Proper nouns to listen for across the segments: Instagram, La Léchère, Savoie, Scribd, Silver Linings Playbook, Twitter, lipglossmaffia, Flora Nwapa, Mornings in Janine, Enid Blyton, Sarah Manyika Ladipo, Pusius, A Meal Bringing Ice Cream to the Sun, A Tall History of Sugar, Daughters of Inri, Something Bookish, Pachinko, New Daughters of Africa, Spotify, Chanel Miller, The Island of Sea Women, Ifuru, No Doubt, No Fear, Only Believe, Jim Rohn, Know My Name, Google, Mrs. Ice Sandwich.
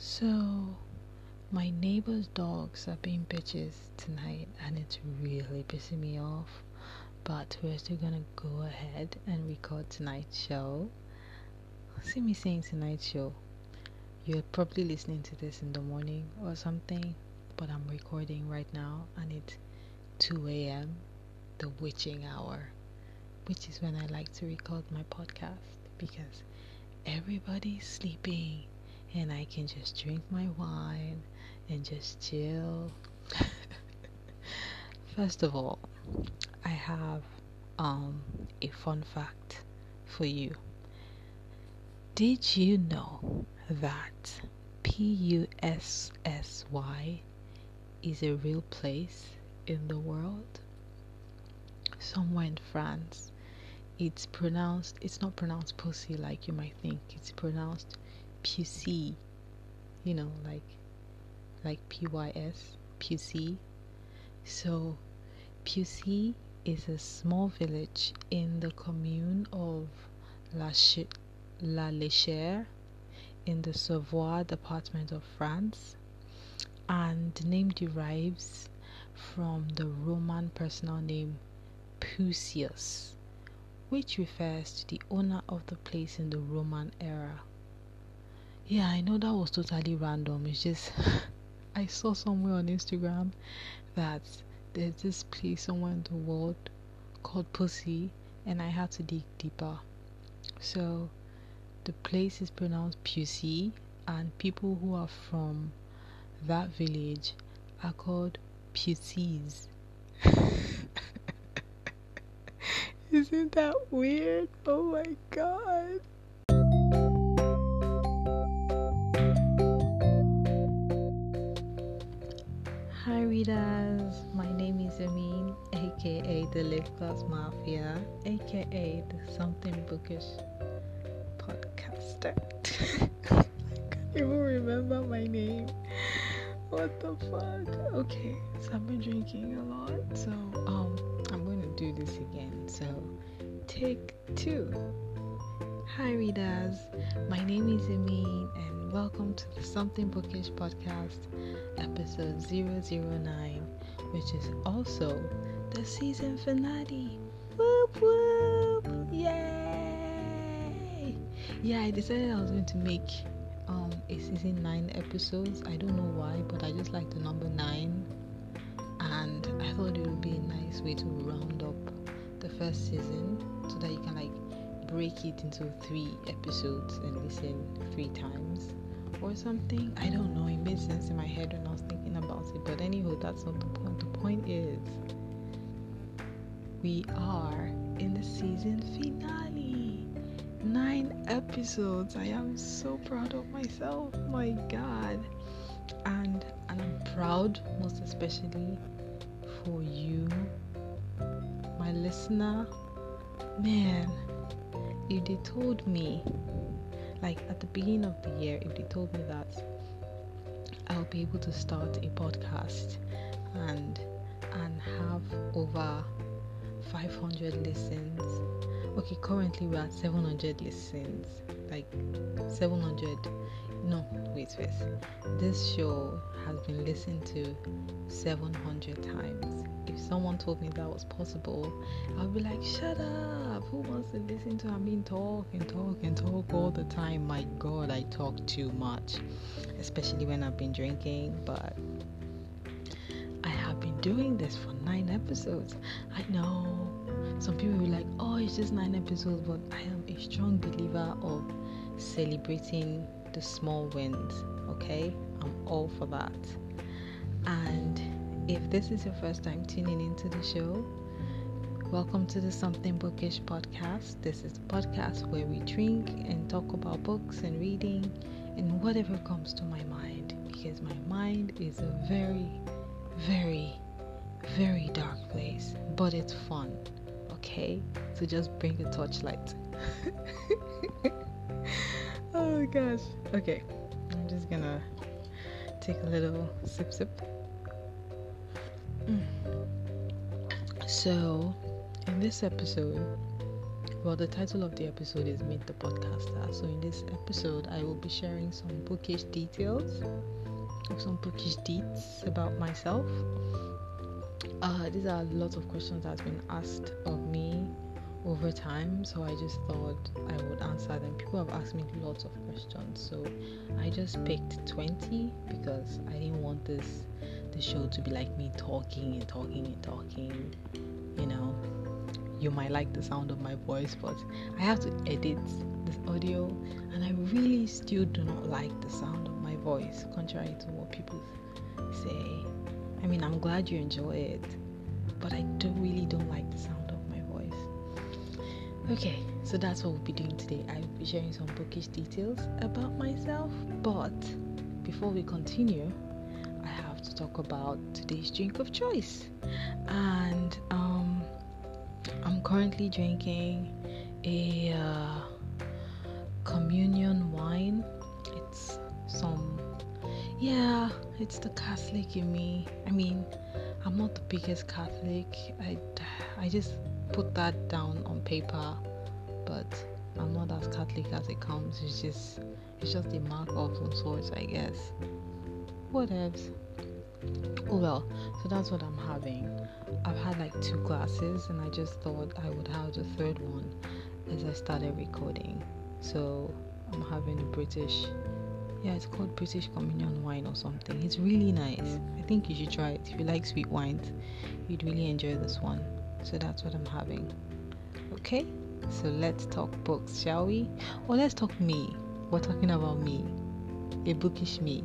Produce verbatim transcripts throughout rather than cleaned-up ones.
So, my neighbor's dogs are being bitches tonight and it's really pissing me off, but we're still gonna go ahead and record tonight's show. See me saying tonight's show. You're probably listening to this in the morning or something, but I'm recording right now and it's two a.m., the witching hour, which is when I like to record my podcast because everybody's sleeping and I can just drink my wine and just chill. First of all, I have um, a fun fact for you. Did you know that P U S S Y is a real place in the world? Somewhere in France. It's pronounced, it's not pronounced pussy like you might think. It's pronounced P U C, you know, like like P Y S, P U C. So P U C is a small village in the commune of La, Ch- La Léchère in the Savoie department of France, and the name derives from the Roman personal name Pusius, which refers to the owner of the place in the Roman era. Yeah, I know that was totally random. It's just I saw somewhere on Instagram that there's this place somewhere in the world called Pussy, and I had to dig deeper. So the place is pronounced Pussy, and people who are from that village are called Pussies. Isn't that weird? Oh my god. Hi readers, my name is Janine, aka the lipglossmaffia, aka the Something Bookish podcaster. I can't even remember my name. What the fuck? Okay, so I've been drinking a lot, so um I'm gonna do this again. So take two. Hi readers, my name is Janine and welcome to the Something Bookish podcast, episode zero zero nine, which is also the season finale. Whoop whoop! Yay! Yeah, I decided I was going to make um, a season nine episodes. I don't know why, but I just like the number nine, and I thought it would be a nice way to round up the first season so that you can like break it into three episodes and listen three times or something. I don't know, it made sense in my head when I was thinking about it, but anywho, that's not the point. The point is we are in the season finale. Nine episodes. I am so proud of myself, my god. And and I'm proud most especially for you, my listener. Man, if they told me, like at the beginning of the year, if they told me that I'll be able to start a podcast and and have over five hundred listens. Okay, currently we're at seven hundred listens. Like seven hundred. No, wait, wait. This show has been listened to seven hundred times. If someone told me that was possible, I'd be like, shut up. Who wants to listen to I mean talk and talk and talk all the time? My god, I talk too much, especially when I've been drinking. But I have been doing this for nine episodes. I know some people are like, oh, it's just nine episodes, but I am a strong believer of celebrating the small wins. Okay, I'm all for that. And if this is your first time tuning into the show, welcome to the Something Bookish podcast. This is a podcast where we drink and talk about books and reading and whatever comes to my mind, because my mind is a very, very, very dark place, but it's fun. Okay, so just bring a torchlight. Oh gosh. Okay, I'm just gonna take a little sip sip. Mm. So in this episode Well, the title of the episode is Meet the Podcaster. So in this episode, I will be sharing some bookish details, some bookish deeds about myself. Uh, these are lots of questions that have been asked of me over time, so I just thought I would answer them. People have asked me lots of questions, so I just picked twenty because I didn't want this the show to be like me talking and talking and talking. You know, you might like the sound of my voice, but I have to edit this audio, and I really still do not like the sound of my voice, contrary to what people say. I mean, I'm glad you enjoy it, but I do really don't like the sound of my voice. Okay, so that's what we'll be doing today. I'll be sharing some bookish details about myself, but before we continue, I have to talk about today's drink of choice. And um, I'm currently drinking a uh, communion wine. It's some... yeah, it's the Catholic in me. I mean, I'm not the biggest Catholic. I, I just put that down on paper, but I'm not as Catholic as it comes. It's just it's just a mark of some sorts, I guess. What else? Oh well, so that's what I'm having. I've had like two glasses, and I just thought I would have the third one as I started recording. So I'm having a British... yeah, it's called British Communion Wine or something. It's really nice. I think you should try it. If you like sweet wines, you'd really enjoy this one. So that's what I'm having. Okay, so let's talk books, shall we? Or let's talk me. We're talking about me. A bookish me.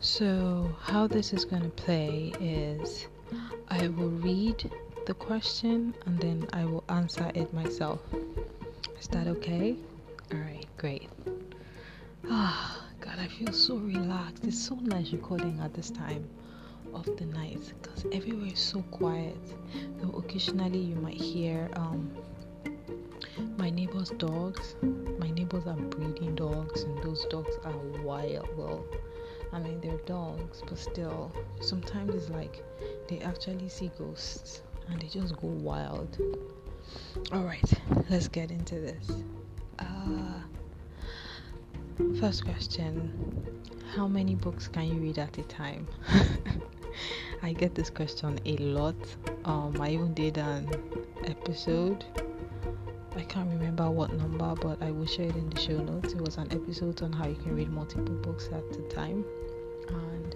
So how this is going to play is I will read the question and then I will answer it myself. Is that okay? Alright, great. Ah, God, I feel so relaxed. It's so nice recording at this time of the night because everywhere is so quiet. Though occasionally you might hear um, my neighbor's dogs. My neighbors are breeding dogs, and those dogs are wild. Well, I mean, they're dogs, but still, sometimes it's like they actually see ghosts and they just go wild. Alright, let's get into this. Uh, first question, how many books can you read at a time? I get this question a lot. Um, I even did an episode. I can't remember what number, but I will share it in the show notes. It was an episode on how you can read multiple books at a time. And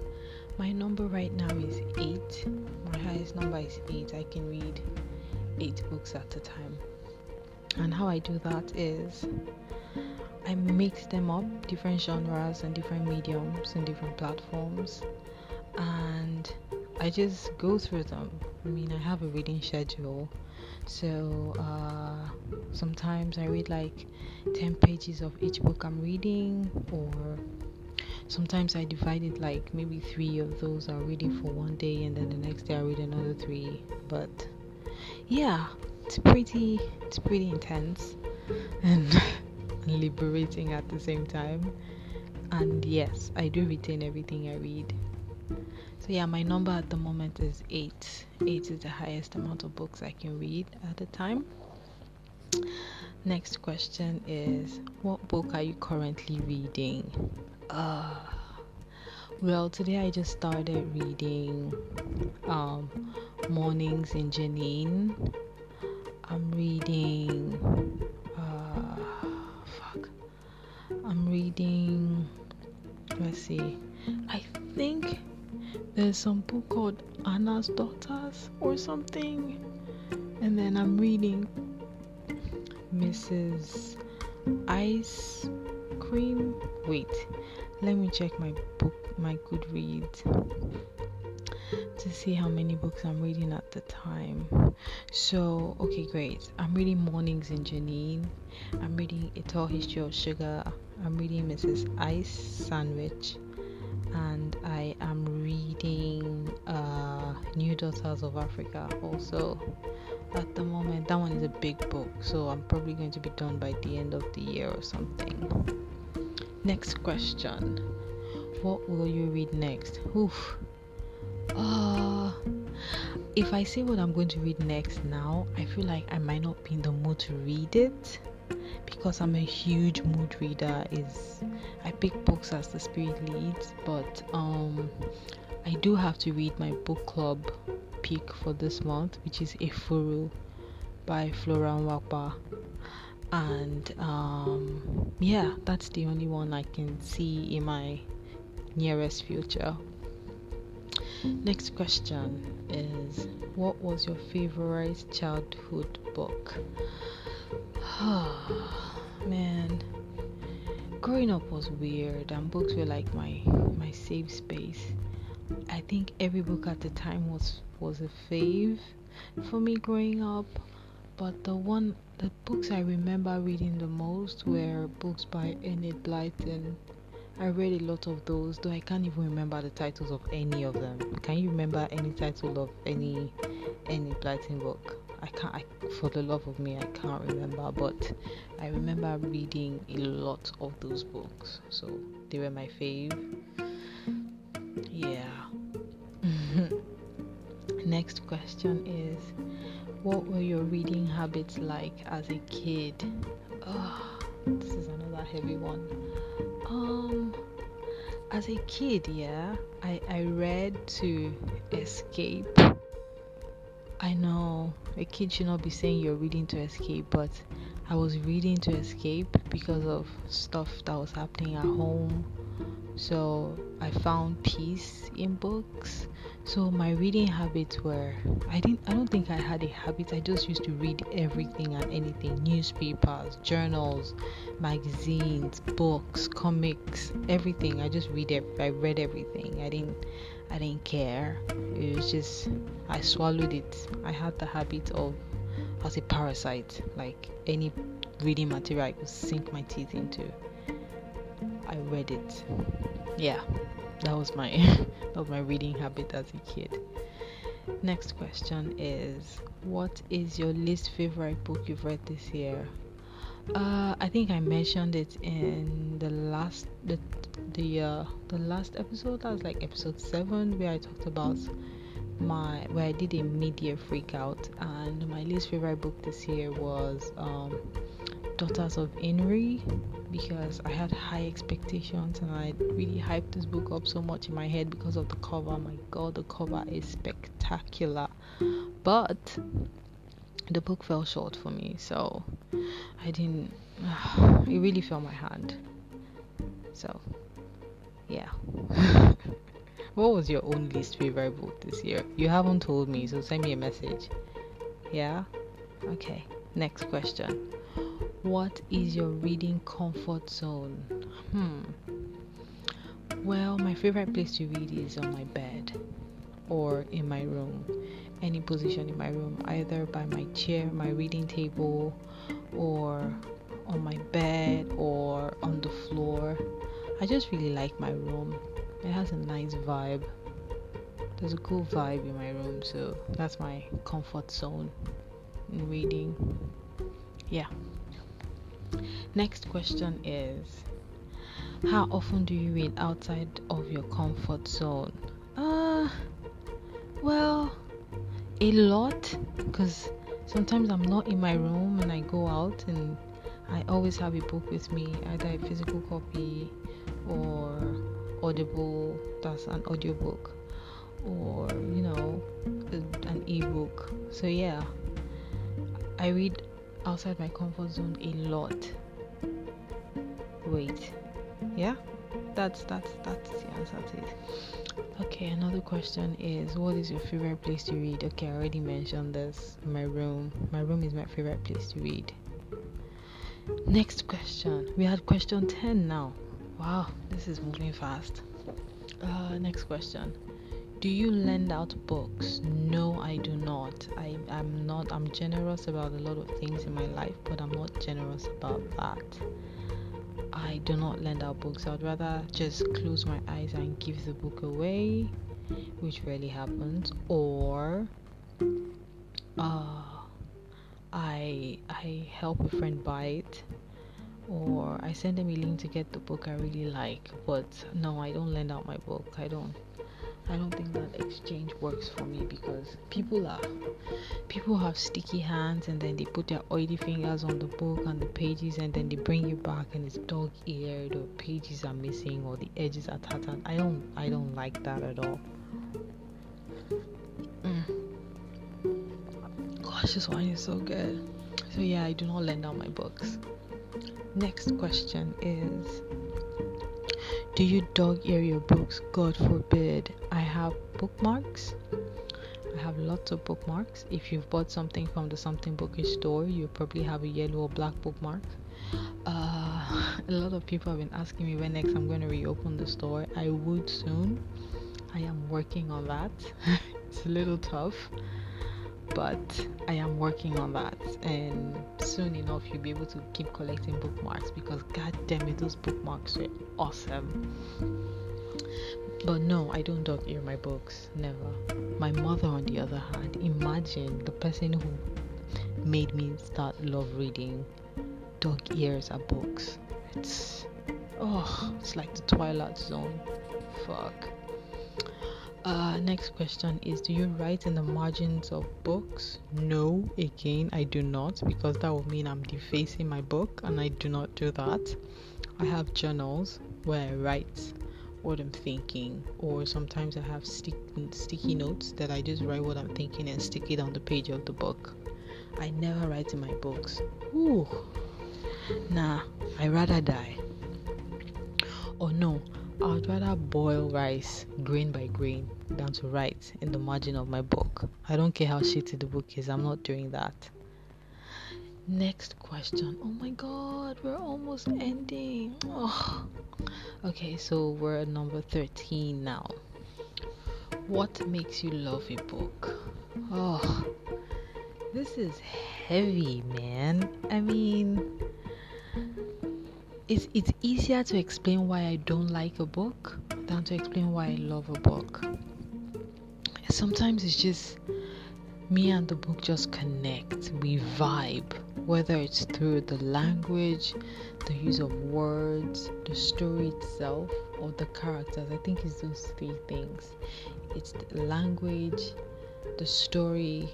my number right now is eight. My highest number is eight. I can read eight books at a time. And how I do that is I mix them up, different genres and different mediums and different platforms, and I just go through them. I mean, I have a reading schedule, so uh, sometimes I read like ten pages of each book I'm reading, or sometimes I divide it like maybe three of those are reading for one day, and then the next day I read another three. But yeah, it's pretty it's pretty intense and liberating at the same time. And yes, I do retain everything I read. So yeah, my number at the moment is eight. Eight is the highest amount of books I can read at a time. Next question is, what book are you currently reading? Uh, well, today I just started reading um, Mornings in Janine. I'm reading... Uh, fuck. I'm reading... Let's see. I think there's some book called Anna's Daughters or something. And then I'm reading Missus Ice Cream. Wait, let me check my book, my Goodreads, to see how many books I'm reading at the time. So, okay, great. I'm reading Mornings in Janine. I'm reading A Tall History of Sugar. I'm reading Missus Ice Sandwich. And I am reading uh, New Daughters of Africa also at the moment. That one is a big book, so I'm probably going to be done by the end of the year or something. Next question. What will you read next? Oof. Uh, if I say what I'm going to read next now, I feel like I might not be in the mood to read it, because I'm a huge mood reader. Is I pick books as the spirit leads, but um, I do have to read my book club pick for this month, which is Ifuru by Flora Nwapa. And um, yeah, that's the only one I can see in my nearest future. Next question is, what was your favorite childhood book? Man, growing up was weird, and books were like my my safe space. I think every book at the time was was a fave for me growing up, but the one the books I remember reading the most were books by Enid Blyton. I read a lot of those, though I can't even remember the titles of any of them. Can you remember any title of any any Blyton book? I can't. I, for the love of me, I can't remember. But I remember reading a lot of those books, so they were my fave. Yeah. Next question is, what were your reading habits like as a kid? Oh, this is another heavy one. Um, as a kid, yeah, I, I read to escape. I know a kid should not be saying you're reading to escape, but I was reading to escape because of stuff that was happening at home. So I found peace in books. So my reading habits were, I didn't, I don't think I had a habit. I just used to read everything and anything: newspapers, journals, magazines, books, comics, everything. I just read it. I read everything. I didn't, I didn't care. It was just, I swallowed it. I had the habit of, as a parasite, like any reading material I could sink my teeth into, I read it. Yeah, that was my that was my reading habit as a kid. Next question is, what is your least favorite book you've read this year? Uh, I think I mentioned it in the last the the uh, the last episode. That was like episode seven, where I talked about my where I did a media freak out, and my least favorite book this year was um, Daughters of Inri, because I had high expectations and I really hyped this book up so much in my head because of the cover. My god, the cover is spectacular, but the book fell short for me, so I didn't uh, it really fell my hand. So yeah. What was your own least favorite book this year? You haven't told me, so send me a message. Yeah, okay. Next question. What is your reading comfort zone? Hmm. Well, my favorite place to read is on my bed or in my room. Any position in my room, either by my chair, my reading table, or on my bed, or on the floor. I just really like my room. It has a nice vibe. There's a cool vibe in my room, so that's my comfort zone in reading. Yeah. Next question is, how often do you read outside of your comfort zone? Uh, well, a lot, because sometimes I'm not in my room and I go out, and I always have a book with me, either a physical copy or Audible, that's an audiobook, or you know, an ebook. So yeah, I read outside my comfort zone a lot. Wait, yeah, that's that's that's the answer to it. Okay, another question is, what is your favorite place to read? Okay, I already mentioned this. My room. My room is my favorite place to read. Next question. We had question ten now. Wow, this is moving fast. Uh, next question. Do you lend out books? No, I do not. I, I'm not. I'm generous about a lot of things in my life, but I'm not generous about that. I do not lend out books. I'd rather just close my eyes and give the book away, which rarely happens. Or uh, I I help a friend buy it, or I send them a link to get the book I really like. But no, I don't lend out my book. I don't. I don't think that exchange works for me, because people are people have sticky hands, and then they put their oily fingers on the book and the pages, and then they bring it back and it's dog-eared, or pages are missing, or the edges are tattered. I don't I don't like that at all. Mm. Gosh, this wine is so good. So yeah, I do not lend out my books. Next question is, do you dog-ear your books? God forbid. I have bookmarks. I have lots of bookmarks. If you've bought something from the Something Bookish store, you probably have a yellow or black bookmark. Uh, a lot of people have been asking me when next I'm going to reopen the store. I would soon. I am working on that. It's a little tough, but I am working on that, and soon enough you'll be able to keep collecting bookmarks, because god damn it, those bookmarks are awesome. But no, I don't dog ear my books, never. My mother, on the other hand, imagine the person who made me start love reading dog ears at books. It's oh it's like the Twilight Zone. Fuck. Uh, next question is, do you write in the margins of books? No, again, I do not, because that would mean I'm defacing my book, and I do not do that. I have journals where I write what I'm thinking, or sometimes I have stick, sticky notes that I just write what I'm thinking and stick it on the page of the book. I never write in my books. Ooh, nah, I'd rather die. Or no, I'd rather boil rice grain by grain than to write in the margin of my book. I don't care how shitty the book is, I'm not doing that. Next question. Oh my god, we're almost ending. Oh. Okay, so we're at number thirteen now. What makes you love a book? Oh, this is heavy, man. I mean, It's, it's easier to explain why I don't like a book than to explain why I love a book. Sometimes it's just me and the book just connect. We vibe, whether it's through the language, the use of words, the story itself, or the characters. I think it's those three things. It's the language, the story,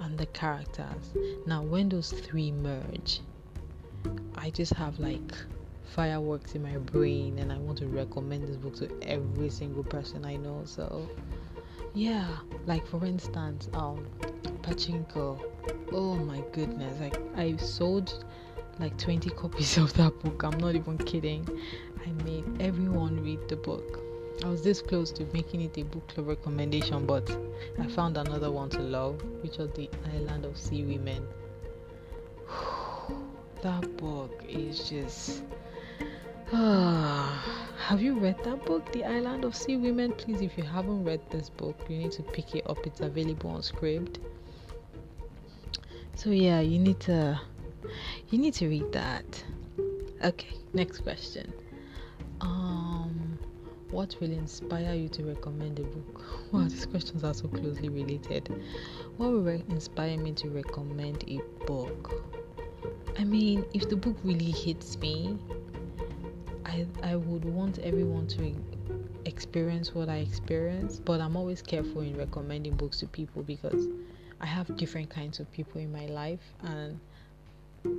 and the characters. Now, when those three merge, I just have like fireworks in my brain, and I want to recommend this book to every single person I know. So yeah, like for instance, um Pachinko. Oh my goodness, like I sold like twenty copies of that book. I'm not even kidding. I made everyone read the book. I was this close to making it a book club recommendation, but I found another one to love, which was The Island of Sea Women. That book is just ah. Have you read that book, The Island of Sea Women? Please, if you haven't read this book, you need to pick it up. It's available on Scribd. So yeah, you need to you need to read that. Okay, next question. Um, what will inspire you to recommend a book? Wow, these questions are so closely related. What will re- inspire me to recommend a book? I mean, if the book really hits me, I I would want everyone to experience what I experienced. But I'm always careful in recommending books to people, because I have different kinds of people in my life, and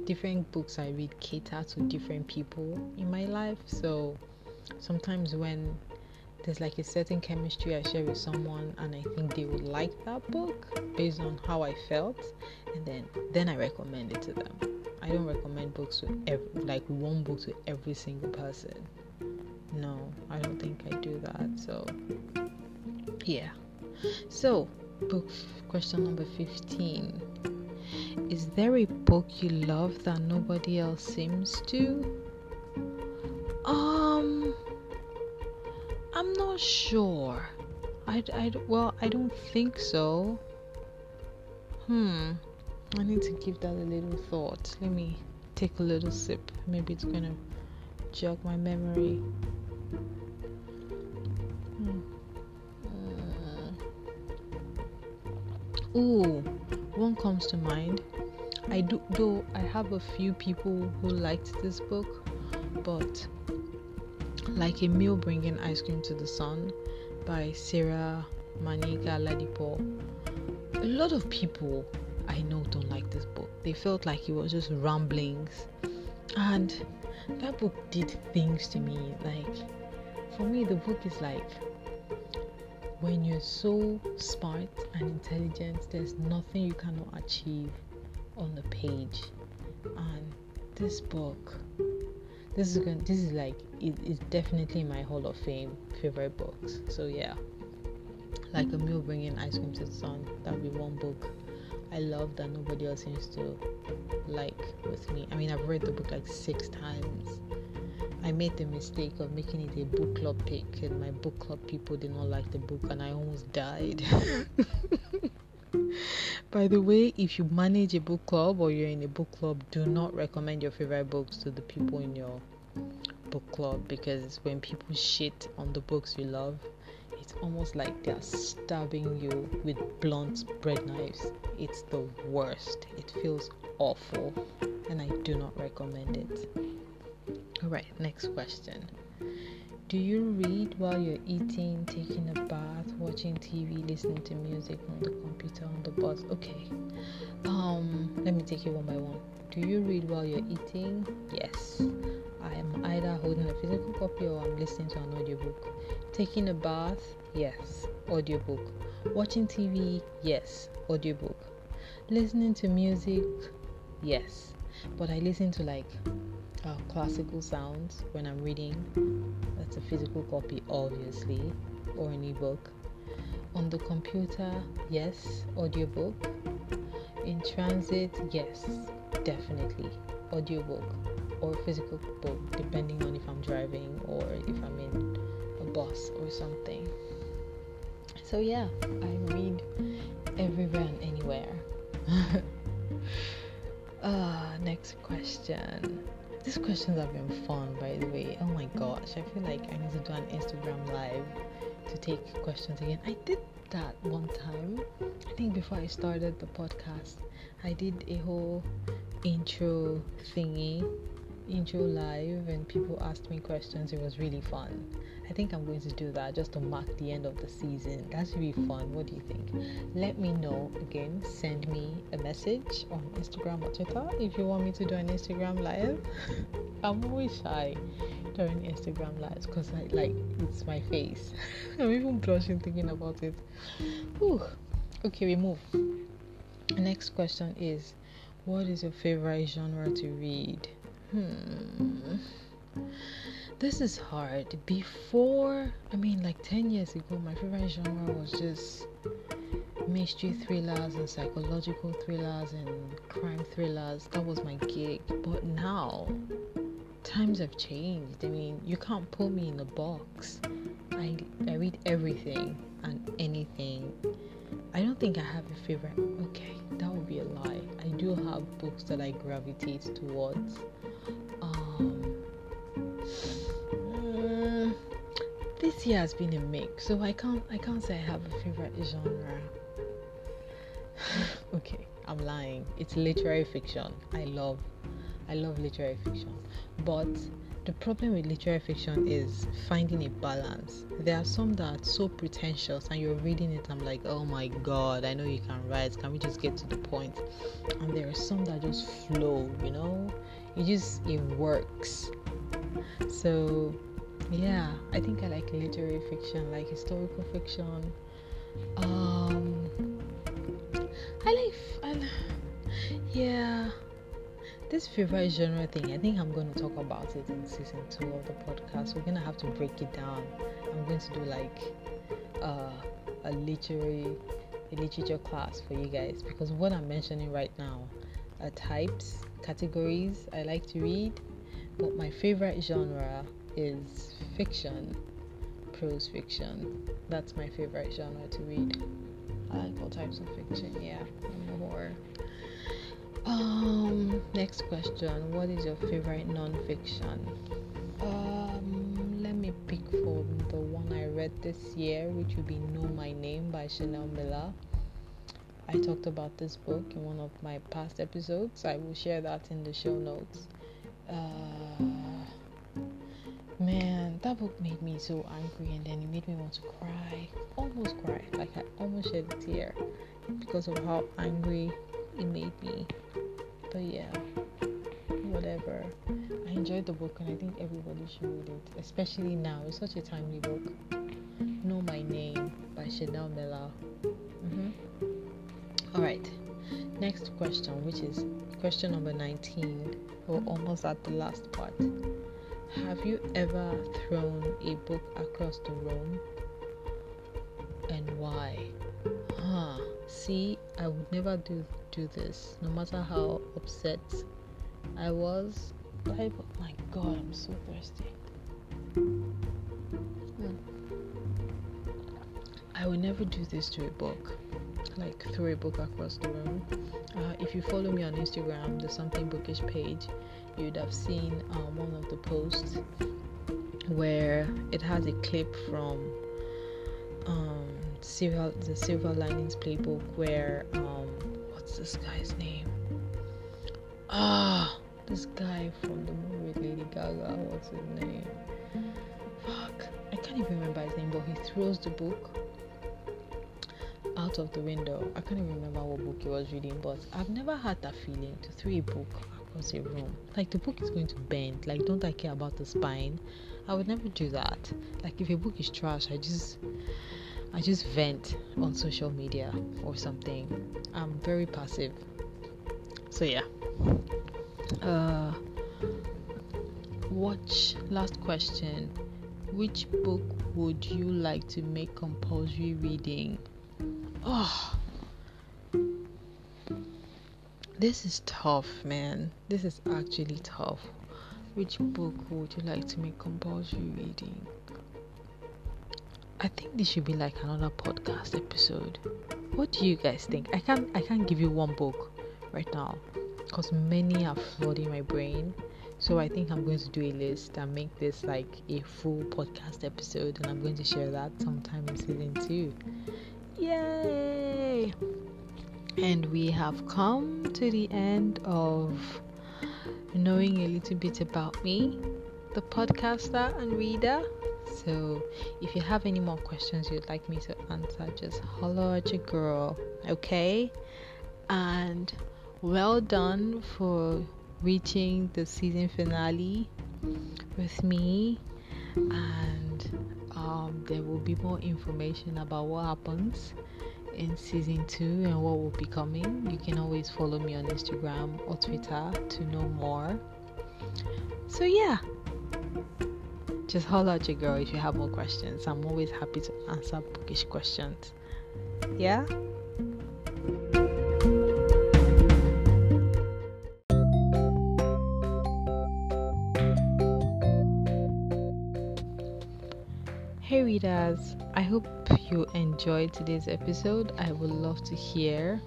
different books I read cater to different people in my life. So sometimes when there's like a certain chemistry I share with someone, and I think they would like that book based on how I felt, and then then I recommend it to them. I don't recommend books to every, like one book to every single person. No, I don't think I do that. So yeah. So book f- question number fifteen. Is there a book you love that nobody else seems to? Um, I'm not sure. I I well I don't think so. Hmm. I need to give that a little thought. Let me take a little sip. Maybe it's going to jog my memory. Hmm. Uh. Ooh, one comes to mind. I do, though I have a few people who liked this book, but like A Meal Bringing Ice Cream to the Sun by Sarah Manyika Ladipo, a lot of people I know don't like this book. They felt like it was just ramblings, and that book did things to me. Like, for me, the book is like, when you're so smart and intelligent, there's nothing you cannot achieve on the page. And this book, this is going, this is like, it is definitely my Hall of Fame favorite books. So yeah, like A Meal Bringing Ice Cream to the Sun, that would be one book I love that nobody else seems to like with me. I mean, I've read the book like six times. I made the mistake of making it a book club pick, and my book club people did not like the book, and I almost died. By the way, if you manage a book club or you're in a book club, do not recommend your favorite books to the people in your book club, because when people shit on the books you love, it's almost like they're stabbing you with blunt bread knives. It's the worst. It feels awful, and I do not recommend it. Alright, next question. Do you read while you're eating, taking a bath, watching T V, listening to music on the computer, on the bus? Okay, um, let me take it one by one. Do you read while you're eating? Yes. I am either holding a physical copy or I'm listening to an audiobook. Taking a bath? Yes. Audiobook. Watching T V? Yes. Audiobook. Listening to music? Yes. But I listen to like uh, classical sounds when I'm reading. That's a physical copy, obviously, or an ebook. On the computer? Yes. Audiobook. In transit? Yes. Definitely audiobook or physical book, depending on if I'm driving or if I'm in a bus or something. So yeah, I read everywhere and anywhere. uh, next question. These questions have been fun, by the way. Oh my gosh, I feel like I need to do an Instagram live to take questions again. I did that one time, I think before I started the podcast. I did a whole intro thingy, intro live, and people asked me questions. It was really fun. I think I'm going to do that just to mark the end of the season. That should be fun. What do you think? Let me know. Again, send me a message on Instagram or Twitter if you want me to do an Instagram live. I'm always shy during Instagram lives because I like, it's my face. I'm even blushing thinking about it. Whew. Okay, we move. Next question is, what is your favorite genre to read? Hmm. This is hard. Before, I mean, like ten years ago, my favorite genre was just mystery thrillers and psychological thrillers and crime thrillers. That was my gig. But now, times have changed. I mean, you can't pull me in a box. I, I read everything and anything. I don't think I have a favorite. Okay, that would be a lie. I do have books that I gravitate towards. Um, mm, this year has been a mix, so I can't. I can't say I have a favorite genre. Okay, I'm lying. It's literary fiction. I love. I love literary fiction, but the problem with literary fiction is finding a balance. There are some that are so pretentious, and you're reading it, I'm like, oh my god, I know you can write, can we just get to the point? And there are some that just flow, you know? It just, it works. So, yeah, I think I like literary fiction, like historical fiction. Um, I like, I like yeah... This favorite genre thing, I think I'm going to talk about it in season two of the podcast. We're going to have to break it down. I'm going to do like uh, a literary a literature class for you guys, because what I'm mentioning right now are types, categories I like to read, but my favorite genre is fiction, prose fiction. That's my favorite genre to read. I like all types of fiction, yeah, and more. Um, next question. What is your favorite non-fiction? Um, let me pick from the one I read this year, which would be Know My Name by Chanel Miller. I talked about this book in one of my past episodes. I will share that in the show notes. Uh, man, that book made me so angry, and then it made me want to cry. Almost cried. Like, I almost shed a tear because of how angry it made me. But yeah, whatever. I enjoyed the book, and I think everybody should read it, especially now. It's such a timely book. Know My Name by Chanel Miller. Mm-hmm. Alright, next question, which is question number nineteen. We're almost at the last part. Have you ever thrown a book across the room? And why? Huh. See, I would never do do this, no matter how upset I was. Like, oh my god, I'm so thirsty. Mm. I will never do this to a book, like throw a book across the room. Uh, if you follow me on Instagram, the Something Bookish page, you'd have seen um, one of the posts where it has a clip from um, Silver, the Silver Linings Playbook, where um, what's this guy's name? Ah, this guy from the movie with Lady Gaga. What's his name? Fuck, I can't even remember his name. But he throws the book out of the window. I can't even remember what book he was reading, but I've never had that feeling to throw a book across a room. Like, the book is going to bend. Like, don't I care about the spine? I would never do that. Like, if a book is trash, I just, I just vent on social media or something. I'm very passive. So yeah. Uh, watch. Last question. Which book would you like to make compulsory reading? Oh, this is tough, man. This is actually tough. Which book would you like to make compulsory reading? I think this should be like another podcast episode. What do you guys think? I can't I can't give you one book right now because many are flooding my brain. So I think I'm going to do a list and make this like a full podcast episode, and I'm going to share that sometime in season two. Yay! And we have come to the end of knowing a little bit about me, the podcaster and reader. So if you have any more questions you'd like me to answer, just holler at your girl, okay? And well done for reaching the season finale with me, and Um, there will be more information about what happens in season two and what will be coming. You can always follow me on Instagram or Twitter to know more. So yeah, just holler at your girl if you have more questions. I'm always happy to answer bookish questions. Yeah. Hey readers, I hope you enjoyed today's episode. I would love to hear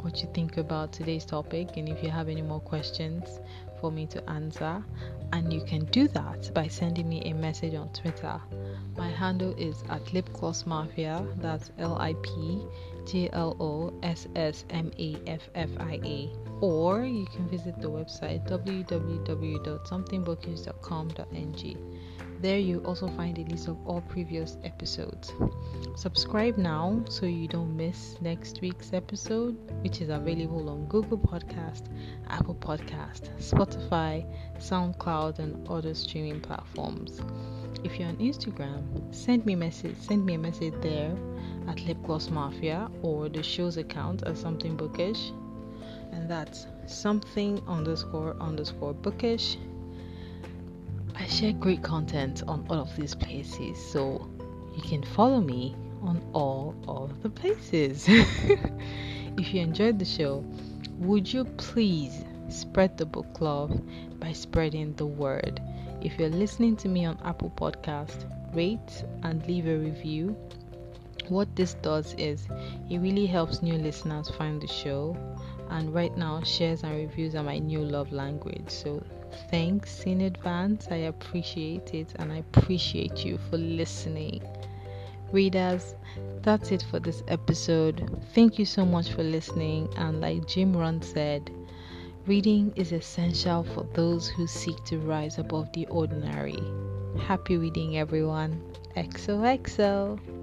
what you think about today's topic, and if you have any more questions for me to answer. And you can do that by sending me a message on Twitter. My handle is at lipglossmaffia, that's L I P G L O S S M A F F I A. Or you can visit the website w w w dot something bookish dot com dot n g. There you also find a list of all previous episodes. Subscribe now so you don't miss next week's episode, which is available on Google Podcast, Apple Podcast, Spotify, SoundCloud, and other streaming platforms. If you're on Instagram, send me a message, send me a message there at lipglossmaffia or the show's account as Something Bookish, and that's something underscore underscore bookish. I share great content on all of these places, so you can follow me on all of the places. If you enjoyed the show, would you please spread the book love by spreading the word? If you're listening to me on Apple Podcast, rate and leave a review. What this does is it really helps new listeners find the show, and right now shares and reviews are my new love language, so thanks in advance. I appreciate it, and I appreciate you for listening. readers, that's it for this episode. Thank you so much for listening, and like Jim Rohn said, reading is essential for those who seek to rise above the ordinary. Happy reading, everyone. X O X O